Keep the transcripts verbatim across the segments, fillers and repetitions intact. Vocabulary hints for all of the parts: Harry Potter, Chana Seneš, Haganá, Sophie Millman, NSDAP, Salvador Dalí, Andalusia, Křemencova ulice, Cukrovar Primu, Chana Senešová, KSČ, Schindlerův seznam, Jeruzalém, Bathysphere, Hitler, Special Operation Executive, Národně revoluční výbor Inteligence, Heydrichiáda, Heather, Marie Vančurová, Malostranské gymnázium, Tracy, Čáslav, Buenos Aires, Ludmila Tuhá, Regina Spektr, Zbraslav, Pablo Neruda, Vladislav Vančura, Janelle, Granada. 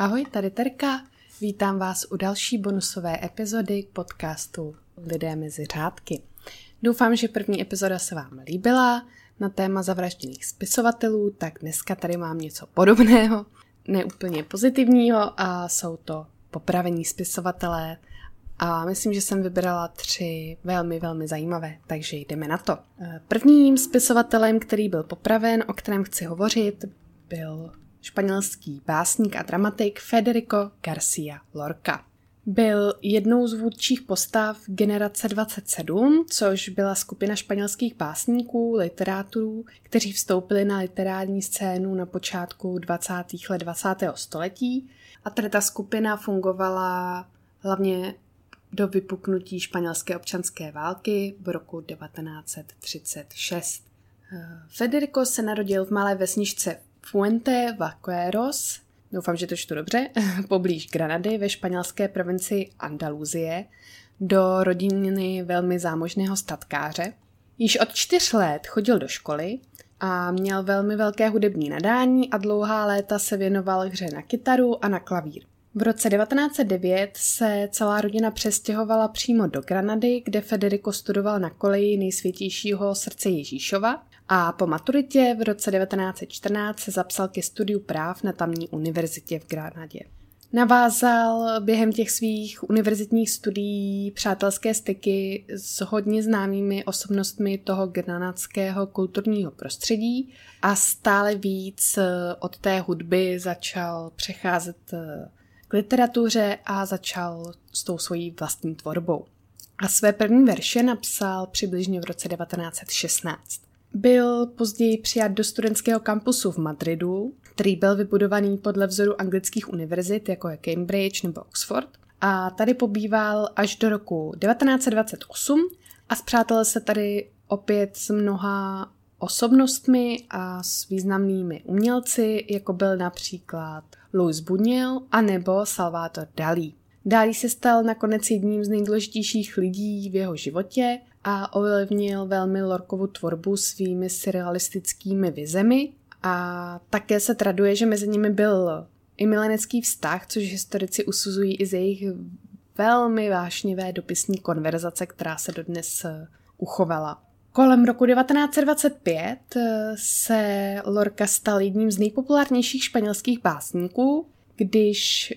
Ahoj, tady Terka. Vítám vás u další bonusové epizody k podcastu Lidé mezi řádky. Doufám, že první epizoda se vám líbila na téma zavražděných spisovatelů, tak dneska tady mám něco podobného, neúplně pozitivního, a jsou to popravení spisovatelé. A myslím, že jsem vybrala tři velmi, velmi zajímavé, takže jdeme na to. Prvním spisovatelem, který byl popraven, o kterém chci hovořit, byl španělský básník a dramatik Federico García Lorca. Byl jednou z vůdčích postav generace dvacet sedm, což byla skupina španělských básníků, literátů, kteří vstoupili na literární scénu na počátku dvacátých let dvacátého století. A tady ta skupina fungovala hlavně do vypuknutí španělské občanské války v roku devatenáct set třicet šest. Federico se narodil v malé vesničce Fuente Vaqueros, doufám, že to čtu dobře, poblíž Granady ve španělské provincii Andalusie, do rodiny velmi zámožného statkáře. Již od čtyř let chodil do školy a měl velmi velké hudební nadání a dlouhá léta se věnoval hře na kytaru a na klavír. V roce devatenáct set devět se celá rodina přestěhovala přímo do Granady, kde Federico studoval na koleji Nejsvětějšího srdce Ježíšova a po maturitě v roce devatenáct set čtrnáct se zapsal ke studiu práv na tamní univerzitě v Granadě. Navázal během těch svých univerzitních studií přátelské styky s hodně známými osobnostmi toho granadského kulturního prostředí a stále víc od té hudby začal přecházet k literatuře a začal s tou svojí vlastní tvorbou. A své první verše napsal přibližně v roce devatenáct set šestnáct. Byl později přijat do studentského kampusu v Madridu, který byl vybudovaný podle vzoru anglických univerzit, jako je Cambridge nebo Oxford. A tady pobýval až do roku devatenáct set dvacet osm a spřátel se tady opět s mnoha osobnostmi a s významnými umělci, jako byl například Luis Buñuel a nebo Salvador Dalí. Dalí se stal nakonec jedním z nejdůležitějších lidí v jeho životě a ovlivnil velmi Lorcovu tvorbu svými surrealistickými vizemi, a také se traduje, že mezi nimi byl i milenecký vztah, což historici usuzují i z jejich velmi vášnivé dopisní konverzace, která se dodnes uchovala. Kolem roku devatenáct set dvacet pět se Lorca stal jedním z nejpopulárnějších španělských básníků, když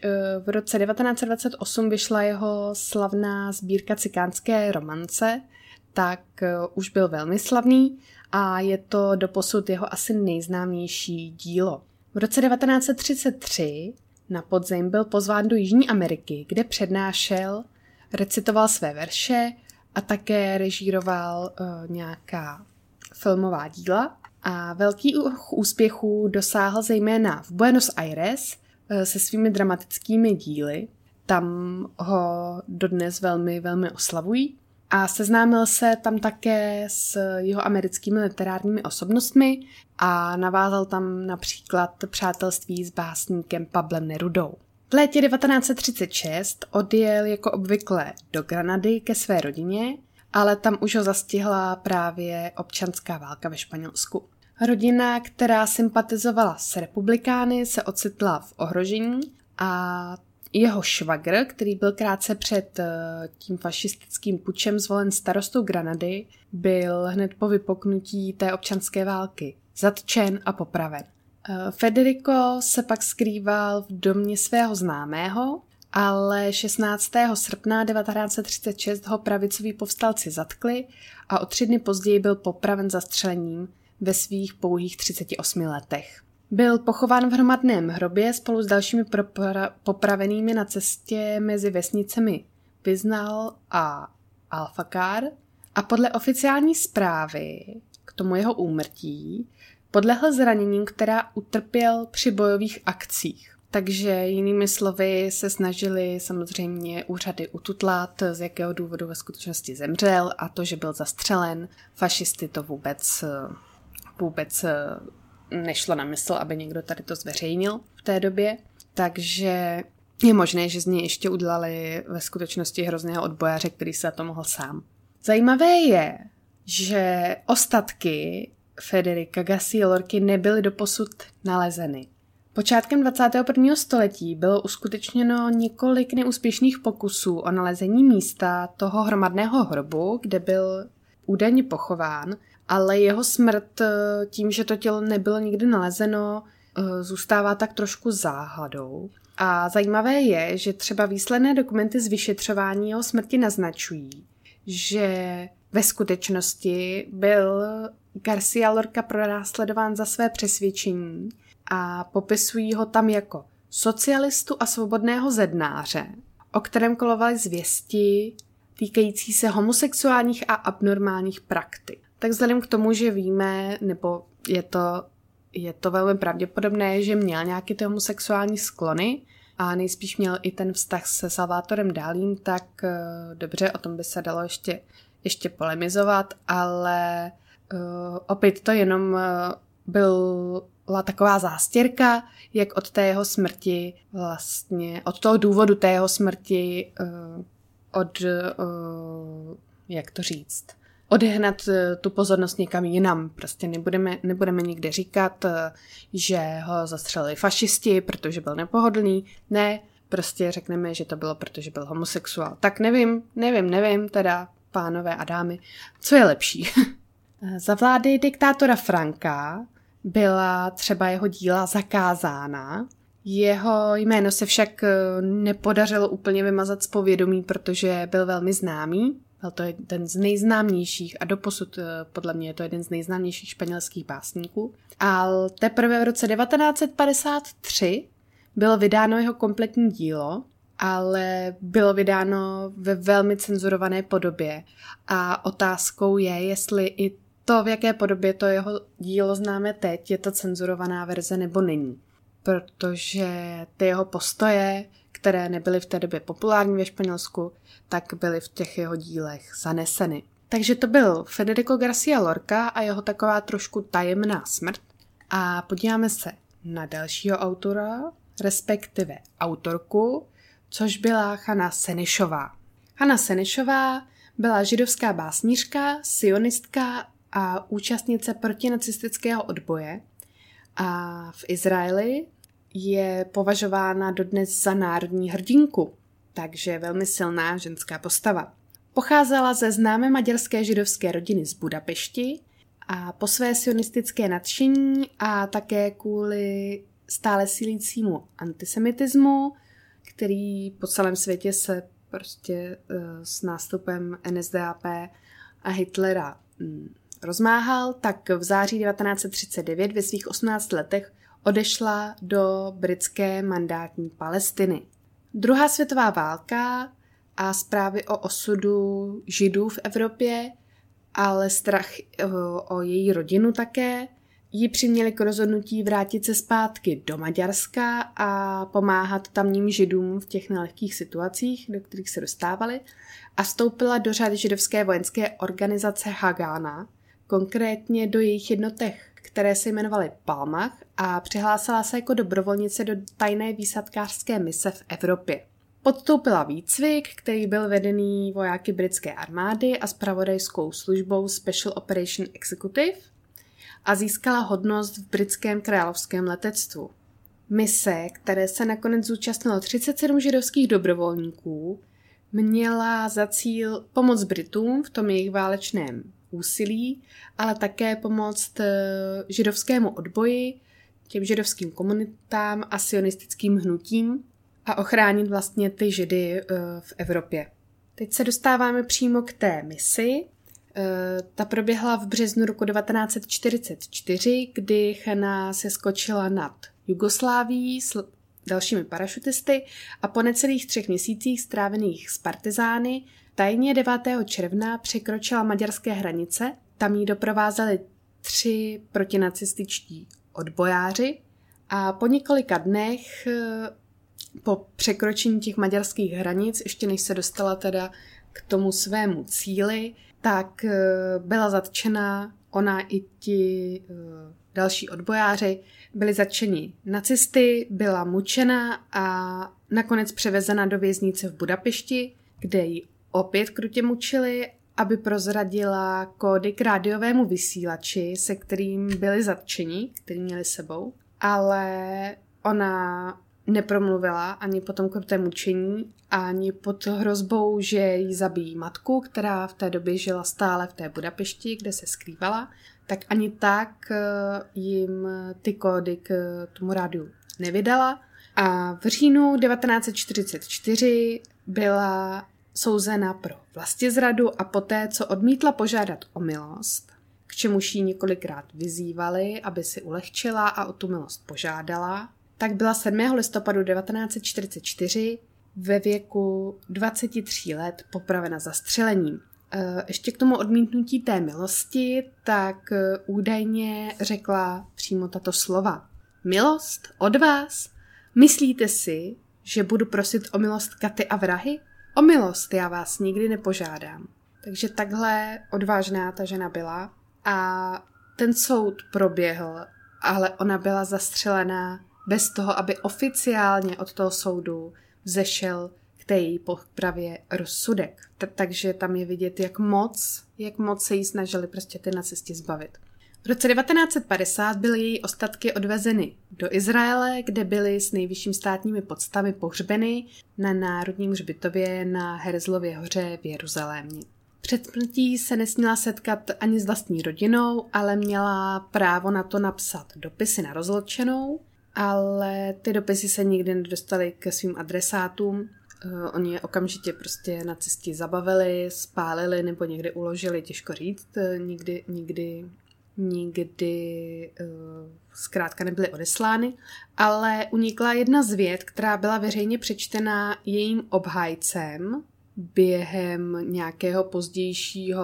v roce devatenáct set dvacet osm vyšla jeho slavná sbírka Cikánské romance, tak už byl velmi slavný a je to doposud jeho asi nejznámější dílo. V roce devatenáct set třicet tři na podzim byl pozván do Jižní Ameriky, kde přednášel, recitoval své verše a také režíroval uh, nějaká filmová díla. A velkých úspěchů dosáhl zejména v Buenos Aires uh, se svými dramatickými díly. Tam ho dodnes velmi, velmi oslavují. A seznámil se tam také s jeho americkými literárními osobnostmi a navázal tam například přátelství s básníkem Pablem Nerudou. V létě devatenáct set třicet šest odjel jako obvykle do Granady ke své rodině, ale tam už ho zastihla právě občanská válka ve Španělsku. Rodina, která sympatizovala s republikány, se ocitla v ohrožení a jeho švagr, který byl krátce před tím fašistickým pučem zvolen starostou Granady, byl hned po vypuknutí té občanské války zatčen a popraven. Federico se pak skrýval v domě svého známého, ale šestnáctého srpna devatenáct set třicet šest ho pravicoví povstalci zatkli a o tři dny později byl popraven zastřelením ve svých pouhých třiceti osmi letech. Byl pochován v hromadném hrobě spolu s dalšími propra- popravenými na cestě mezi vesnicemi Víznar a Alfacar a podle oficiální zprávy k tomu jeho úmrtí podlehl zraněním, která utrpěl při bojových akcích. Takže jinými slovy se snažili samozřejmě úřady ututlat, z jakého důvodu ve skutečnosti zemřel, a to, že byl zastřelen, fašisty to vůbec, vůbec nešlo na mysl, aby někdo tady to zveřejnil v té době. Takže je možné, že z něj ještě udělali ve skutečnosti hrozného odbojáře, který se za to mohl sám. Zajímavé je, že ostatky Federica García Lorky nebyly doposud nalezeny. Počátkem dvacátého prvního století bylo uskutečněno několik neúspěšných pokusů o nalezení místa toho hromadného hrobu, kde byl údajně pochován, ale jeho smrt tím, že to tělo nebylo nikdy nalezeno, zůstává tak trošku záhadou. A zajímavé je, že třeba výsledné dokumenty z vyšetřování jeho smrti naznačují, že ve skutečnosti byl García Lorca pronásledován za své přesvědčení a popisují ho tam jako socialistu a svobodného zednáře, o kterém kolovaly zvěsti týkající se homosexuálních a abnormálních praktik. Tak vzhledem k tomu, že víme, nebo je to, je to velmi pravděpodobné, že měl nějaké ty homosexuální sklony a nejspíš měl i ten vztah se Salvadorem Dalím, tak dobře, o tom by se dalo ještě, ještě polemizovat, ale uh, opět to jenom uh, byl... byla taková zástěrka, jak od té jeho smrti vlastně, od toho důvodu té jeho smrti od, jak to říct, odehnat tu pozornost někam jinam. Prostě nebudeme, nebudeme nikde říkat, že ho zastřelili fašisti, protože byl nepohodlný. Ne, prostě řekneme, že to bylo, protože byl homosexuál. Tak nevím, nevím, nevím, teda pánové a dámy, co je lepší. Za vlády diktátora Franka byla třeba jeho díla zakázána. Jeho jméno se však nepodařilo úplně vymazat z povědomí, protože byl velmi známý. Byl to jeden z nejznámějších a doposud podle mě je to jeden z nejznámějších španělských básníků. A teprve v roce devatenáct padesát tři bylo vydáno jeho kompletní dílo, ale bylo vydáno ve velmi cenzurované podobě. A otázkou je, jestli i to, v jaké podobě to jeho dílo známe teď, je to cenzurovaná verze nebo není. Protože ty jeho postoje, které nebyly v té době populární ve Španělsku, tak byly v těch jeho dílech zaneseny. Takže to byl Federico García Lorca a jeho taková trošku tajemná smrt. A podíváme se na dalšího autora, respektive autorku, což byla Chana Senešová. Chana Senešová byla židovská básnířka, sionistka a účastnice protinacistického odboje a v Izraeli je považována dodnes za národní hrdinku, takže velmi silná ženská postava. Pocházela ze známé maďarské židovské rodiny z Budapešti a po své sionistické nadšení a také kvůli stále sílícímu antisemitismu, který po celém světě se prostě s nástupem N S D A P a Hitlera rozmáhal, tak v září devatenáct třicet devět ve svých osmnácti letech odešla do britské mandátní Palestiny. Druhá světová válka a zprávy o osudu židů v Evropě, ale strach o její rodinu také, ji přiměli k rozhodnutí vrátit se zpátky do Maďarska a pomáhat tamním židům v těch nelehkých situacích, do kterých se dostávali, a vstoupila do řady židovské vojenské organizace Haganá, konkrétně do jejich jednotek, které se jmenovaly Palmach, a přihlásila se jako dobrovolnice do tajné výsadkářské mise v Evropě. Podstoupila výcvik, který byl vedený vojáky britské armády a zpravodajskou službou Special Operation Executive, a získala hodnost v britském královském letectvu. Mise, které se nakonec zúčastnilo třicet sedm židovských dobrovolníků, měla za cíl pomoc Britům v tom jejich válečném úsilí, ale také pomoct židovskému odboji, těm židovským komunitám a sionistickým hnutím a ochránit vlastně ty židy v Evropě. Teď se dostáváme přímo k té misi. Ta proběhla v březnu roku devatenáct čtyřicet čtyři, kdy Chana se skočila nad Jugoslávií s dalšími parašutisty a po necelých třech měsících strávených s partizány tajně devátého června překročila maďarské hranice. Tam ji doprovázeli tři protinacističtí odbojáři a po několika dnech po překročení těch maďarských hranic, ještě než se dostala teda k tomu svému cíli, tak byla zatčena, ona i ti další odbojáři byli zatčeni nacisty, byla mučena a nakonec převezena do věznice v Budapešti, kde ji opět krutě mučili, aby prozradila kódy k rádiovému vysílači, se kterým byli zatčeni, který měli sebou, ale ona nepromluvila ani potom k té mučení, ani pod hrozbou, že jí zabijí matku, která v té době žila stále v té Budapešti, kde se skrývala, tak ani tak jim ty kódy k tomu rádiu nevydala. A v říjnu devatenáct set čtyřicet čtyři byla souzena pro vlastizradu a poté, co odmítla požádat o milost, k čemuž jí několikrát vyzývali, aby si ulehčila a o tu milost požádala, tak byla sedmého listopadu devatenáct set čtyřicet čtyři ve věku dvacet tři let popravena zastřelením. Ještě k tomu odmítnutí té milosti, tak údajně řekla přímo tato slova. Milost od vás? Myslíte si, že budu prosit o milost katy a vrahy? O milost já vás nikdy nepožádám. Takže takhle odvážná ta žena byla a ten soud proběhl, ale ona byla zastřelená bez toho, aby oficiálně od toho soudu vzešel k té její popravě rozsudek. T- takže tam je vidět, jak moc, jak moc se jí snažili prostě ty nacisti zbavit. V roce devatenáct set padesát byly její ostatky odvezeny do Izraele, kde byly s nejvyšším státními poctami pohřbeny na Národním hřbitově na Herzlově hoře v Jeruzalémě. Před smrtí se nesměla setkat ani s vlastní rodinou, ale měla právo na to napsat dopisy na rozloučenou, ale ty dopisy se nikdy nedostaly k svým adresátům. Oni je okamžitě prostě nacisti zabavili, spálili nebo někdy uložili, těžko říct, nikdy, nikdy... nikdy zkrátka nebyly odeslány, ale unikla jedna z vět, která byla veřejně přečtená jejím obhájcem během nějakého pozdějšího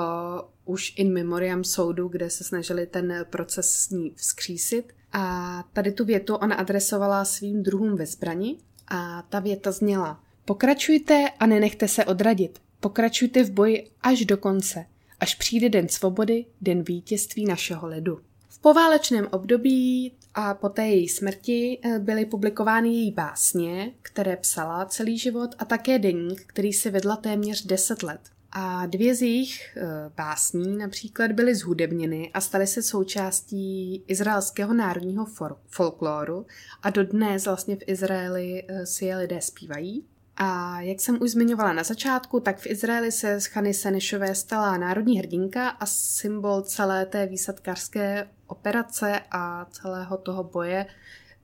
už in memoriam soudu, kde se snažili ten proces s ní vzkřísit. A tady tu větu ona adresovala svým druhům ve zbrani a ta věta zněla: Pokračujte a nenechte se odradit. Pokračujte v boji až do konce. Až přijde den svobody, den vítězství našeho lidu. V poválečném období a poté její smrti byly publikovány její básně, které psala celý život, a také deník, který si vedla téměř deset let. A dvě z jejich básní například byly zhudebněny a staly se součástí izraelského národního folklóru a dodnes vlastně v Izraeli si je lidé zpívají. A jak jsem už zmiňovala na začátku, tak v Izraeli se z Chany Senešové stala národní hrdinka a symbol celé té výsadkářské operace a celého toho boje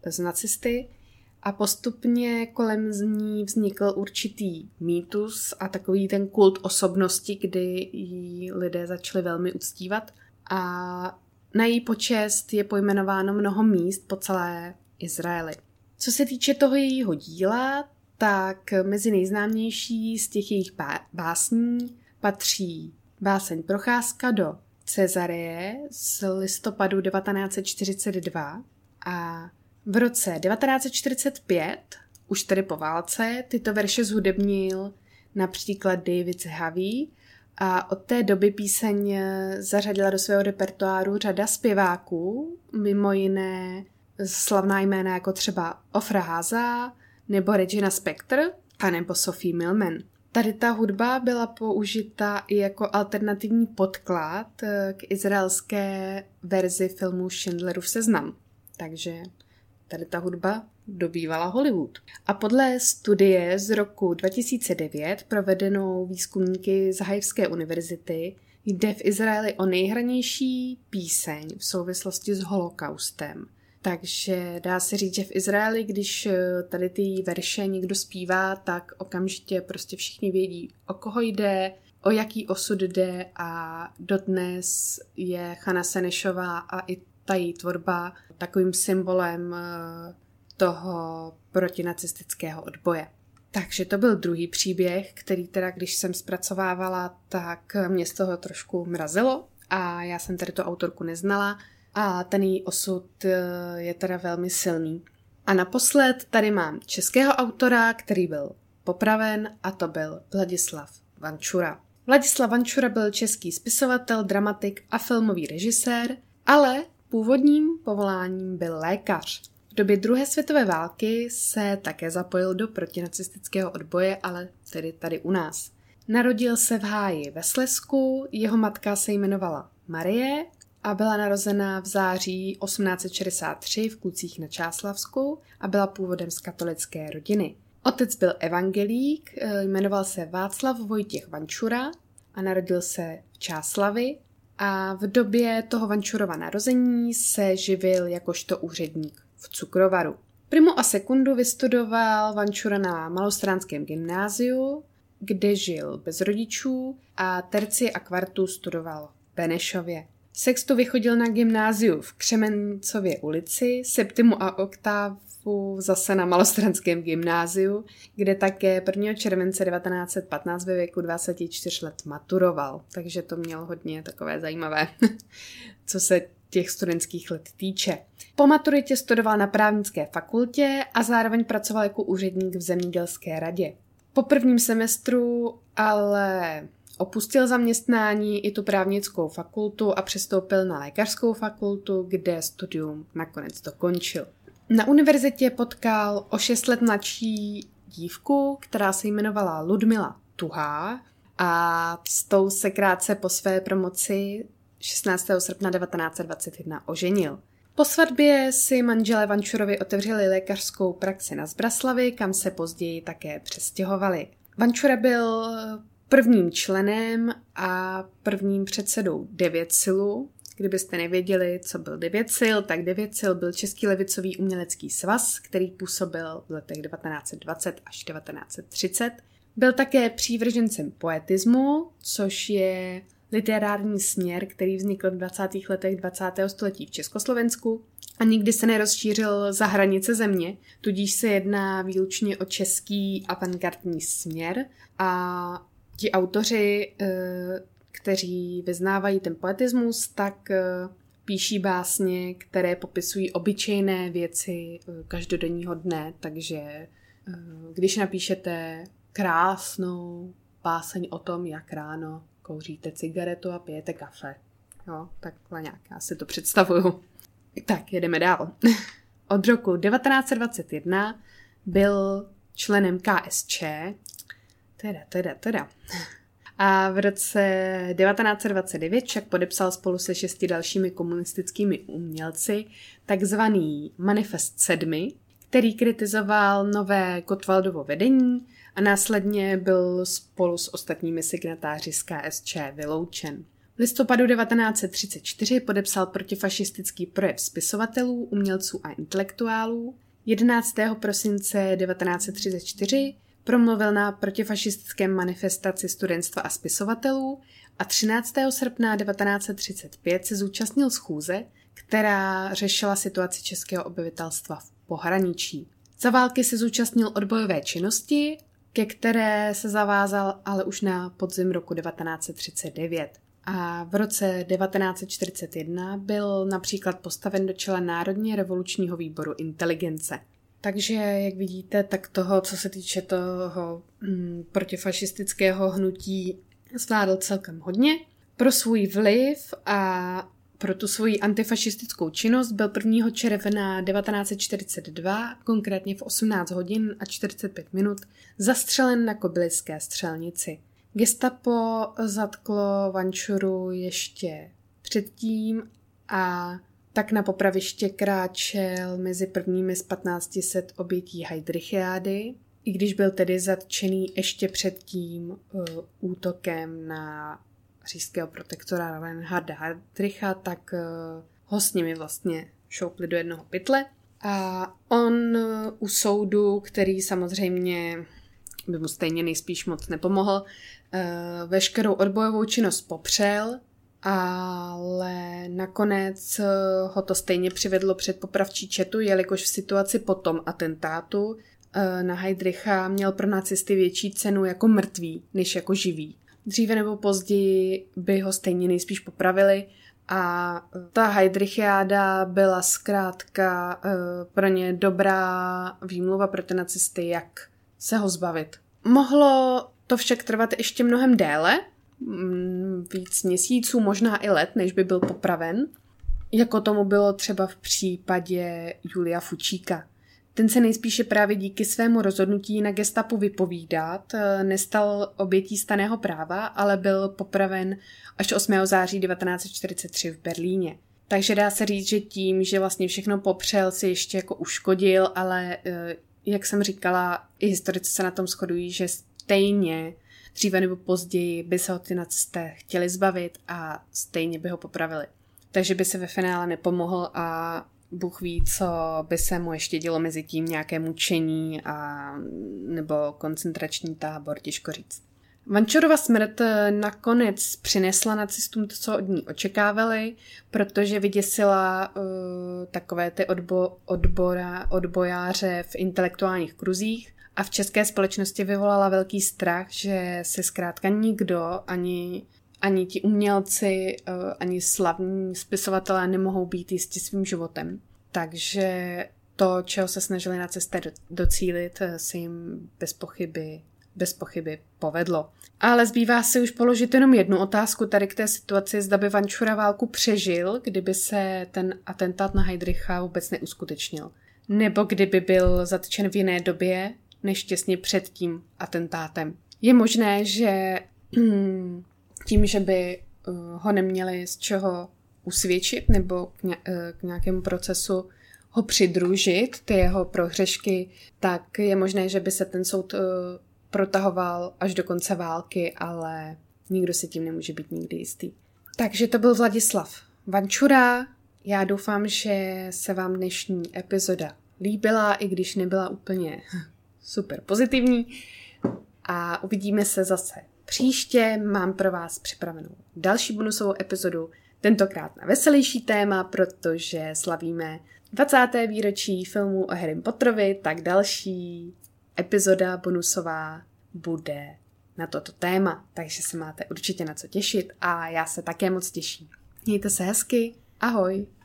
s nacisty. A postupně kolem z ní vznikl určitý mýtus a takový ten kult osobnosti, kdy ji lidé začali velmi uctívat. A na její počest je pojmenováno mnoho míst po celé Izraeli. Co se týče toho jejího díla, tak mezi nejznámější z těch jejich básní patří báseň Procházka do Cezarie z listopadu devatenáct set čtyřicet dva a v roce devatenáct set čtyřicet pět, už tedy po válce, tyto verše zhudebnil například David Haví a od té doby píseň zařadila do svého repertoáru řada zpěváků, mimo jiné slavná jména jako třeba Ofra Házá, nebo Regina Spektr, a nebo Sophie Millman. Tady ta hudba byla použita i jako alternativní podklad k izraelské verzi filmu Schindlerův seznam. Takže tady ta hudba dobývala Hollywood. A podle studie z roku dva tisíce devět, provedenou výzkumníky Zahajivské univerzity, jde v Izraeli o nejhranější píseň v souvislosti s holokaustem. Takže dá se říct, že v Izraeli, když tady ty verše někdo zpívá, tak okamžitě prostě všichni vědí, o koho jde, o jaký osud jde, a dodnes je Chana Senešová a i ta její tvorba takovým symbolem toho protinacistického odboje. Takže to byl druhý příběh, který teda, když jsem zpracovávala, tak mě z toho trošku mrazilo a já jsem tady tu autorku neznala. A ten její osud je teda velmi silný. A naposled tady mám českého autora, který byl popraven, a to byl Vladislav Vančura. Vladislav Vančura byl český spisovatel, dramatik a filmový režisér, ale původním povoláním byl lékař. V době druhé světové války se také zapojil do protinacistického odboje, ale tedy tady u nás. Narodil se v Háji ve Slezsku, jeho matka se jmenovala Marie a byla narozena v září osmnáct set šedesát tři v Klucích na Čáslavsku a byla původem z katolické rodiny. Otec byl evangelík, jmenoval se Václav Vojtěch Vančura a narodil se v Čáslavi a v době toho Vančurova narození se živil jakožto úředník v cukrovaru. Primu a sekundu vystudoval Vančura na Malostranském gymnáziu, kde žil bez rodičů, a terci a kvartu studoval v Benešově. Sextu vychodil na gymnáziu v Křemencově ulici, septimu a oktávu zase na Malostranském gymnáziu, kde také prvního července devatenáct set patnáct ve věku dvacet čtyři let maturoval. Takže to mělo hodně takové zajímavé, co se těch studentských let týče. Po maturitě studoval na právnické fakultě a zároveň pracoval jako úředník v zemědělské radě. Po prvním semestru ale opustil zaměstnání i tu právnickou fakultu a přestoupil na lékařskou fakultu, kde studium nakonec dokončil. Na univerzitě potkal o šest let mladší dívku, která se jmenovala Ludmila Tuhá, a s tou se krátce po své promoci šestnáctého srpna devatenáct set dvacet jedna oženil. Po svatbě si manželé Vančurovi otevřeli lékařskou praxi na Zbraslavi, kam se později také přestěhovali. Vančura byl prvním členem a prvním předsedou Devět silu. Kdybyste nevěděli, co byl Devět sil, tak Devět sil byl Český levicový umělecký svaz, který působil v letech devatenáct set dvacet až devatenáct set třicet. Byl také přívržencem poetismu, což je literární směr, který vznikl v dvacátých letech dvacátého století v Československu a nikdy se nerozšířil za hranice země, tudíž se jedná výlučně o český avantgardní směr a ti autoři, kteří vyznávají ten poetismus, tak píší básně, které popisují obyčejné věci každodenního dne, takže když napíšete krásnou báseň o tom, jak ráno kouříte cigaretu a pijete kafe. Jo, takhle nějak, já si to představuju. Tak, jedeme dál. Od roku devatenáct set dvacet jedna byl členem K S Č, teda, teda, teda. A v roce devatenáct set dvacet devět však podepsal spolu se šesti dalšími komunistickými umělci takzvaný Manifest sedmi, který kritizoval nové Gottwaldovo vedení a následně byl spolu s ostatními signatáři z K S Č vyloučen. V listopadu devatenáct set třicet čtyři podepsal protifašistický projev spisovatelů, umělců a intelektuálů. jedenáctého prosince devatenáct set třicet čtyři promluvil na protifašistické manifestaci studentstva a spisovatelů a třináctého srpna devatenáct set třicet pět se zúčastnil schůze, která řešila situaci českého obyvatelstva v pohraničí. Za války se zúčastnil odbojové činnosti, ke které se zavázal ale už na podzim roku devatenáct set třicet devět. A v roce devatenáct set čtyřicet jedna byl například postaven do čela Národně revolučního výboru inteligence. Takže, jak vidíte, tak toho, co se týče toho hm, protifašistického hnutí, zvládl celkem hodně. Pro svůj vliv a pro tu svoji antifašistickou činnost byl prvního června devatenáct set čtyřicet dva, konkrétně v osmnáct hodin a čtyřicet pět minut, zastřelen na Kobyliské střelnici. Gestapo zatklo Vančuru ještě předtím a tak na popraviště kráčel mezi prvními z patnácti set obětí Heydrichiády, i když byl tedy zatčený ještě před tím uh, útokem na říšského protektora Reinharda Heydricha, tak uh, ho s nimi vlastně šoupli do jednoho pytle. A on uh, u soudu, který samozřejmě by mu stejně nejspíš moc nepomohl, uh, veškerou odbojovou činnost popřel, ale nakonec ho to stejně přivedlo před popravčí četu, jelikož v situaci po tom atentátu na Heydricha měl pro nacisty větší cenu jako mrtvý, než jako živý. Dříve nebo později by ho stejně nejspíš popravili a ta Heydrichiáda byla zkrátka pro ně dobrá výmluva pro ty nacisty, jak se ho zbavit. Mohlo to však trvat ještě mnohem déle, víc měsíců, možná i let, než by byl popraven, jako tomu bylo třeba v případě Julia Fučíka, Ten se nejspíše právě díky svému rozhodnutí na gestapu vypovídat nestal obětí stanného práva, ale byl popraven až osmého září devatenáct set čtyřicet tři v Berlíně. Takže dá se říct, že tím, že vlastně všechno popřel, si ještě jako uškodil, ale jak jsem říkala, i historici se na tom shodují, že stejně dříve nebo později by se ho ty nacisté chtěli zbavit a stejně by ho popravili. Takže by se ve finále nepomohl a Bůh ví, co by se mu ještě dělo mezi tím, nějaké mučení a, nebo koncentrační tábor, těžko říct. Vančurova smrt nakonec přinesla nacistům to, co od ní očekávali, protože vyděsila uh, takové ty odbo, odbora, odbojáře v intelektuálních kruzích a v české společnosti vyvolala velký strach, že se zkrátka nikdo, ani Ani ti umělci, ani slavní spisovatelé nemohou být jistí svým životem. Takže to, čeho se snažili na cestě docílit, se jim bez pochyby, bez pochyby povedlo. Ale zbývá si už položit jenom jednu otázku tady k té situaci, zda by Vančura válku přežil, kdyby se ten atentát na Heydricha vůbec neuskutečnil. Nebo kdyby byl zatčen v jiné době, než těsně před tím atentátem. Je možné, že tím, že by ho neměli z čeho usvědčit nebo k nějakému procesu ho přidružit, ty jeho prohřešky, tak je možné, že by se ten soud protahoval až do konce války, ale nikdo si tím nemůže být nikdy jistý. Takže to byl Vladislav Vančura. Já doufám, že se vám dnešní epizoda líbila, i když nebyla úplně super pozitivní. A uvidíme se zase příště. Mám pro vás připravenou další bonusovou epizodu, tentokrát na veselější téma, protože slavíme dvacáté výročí filmu o Harrym Potterovi, tak další epizoda bonusová bude na toto téma, takže se máte určitě na co těšit a já se také moc těším. Mějte se hezky, ahoj!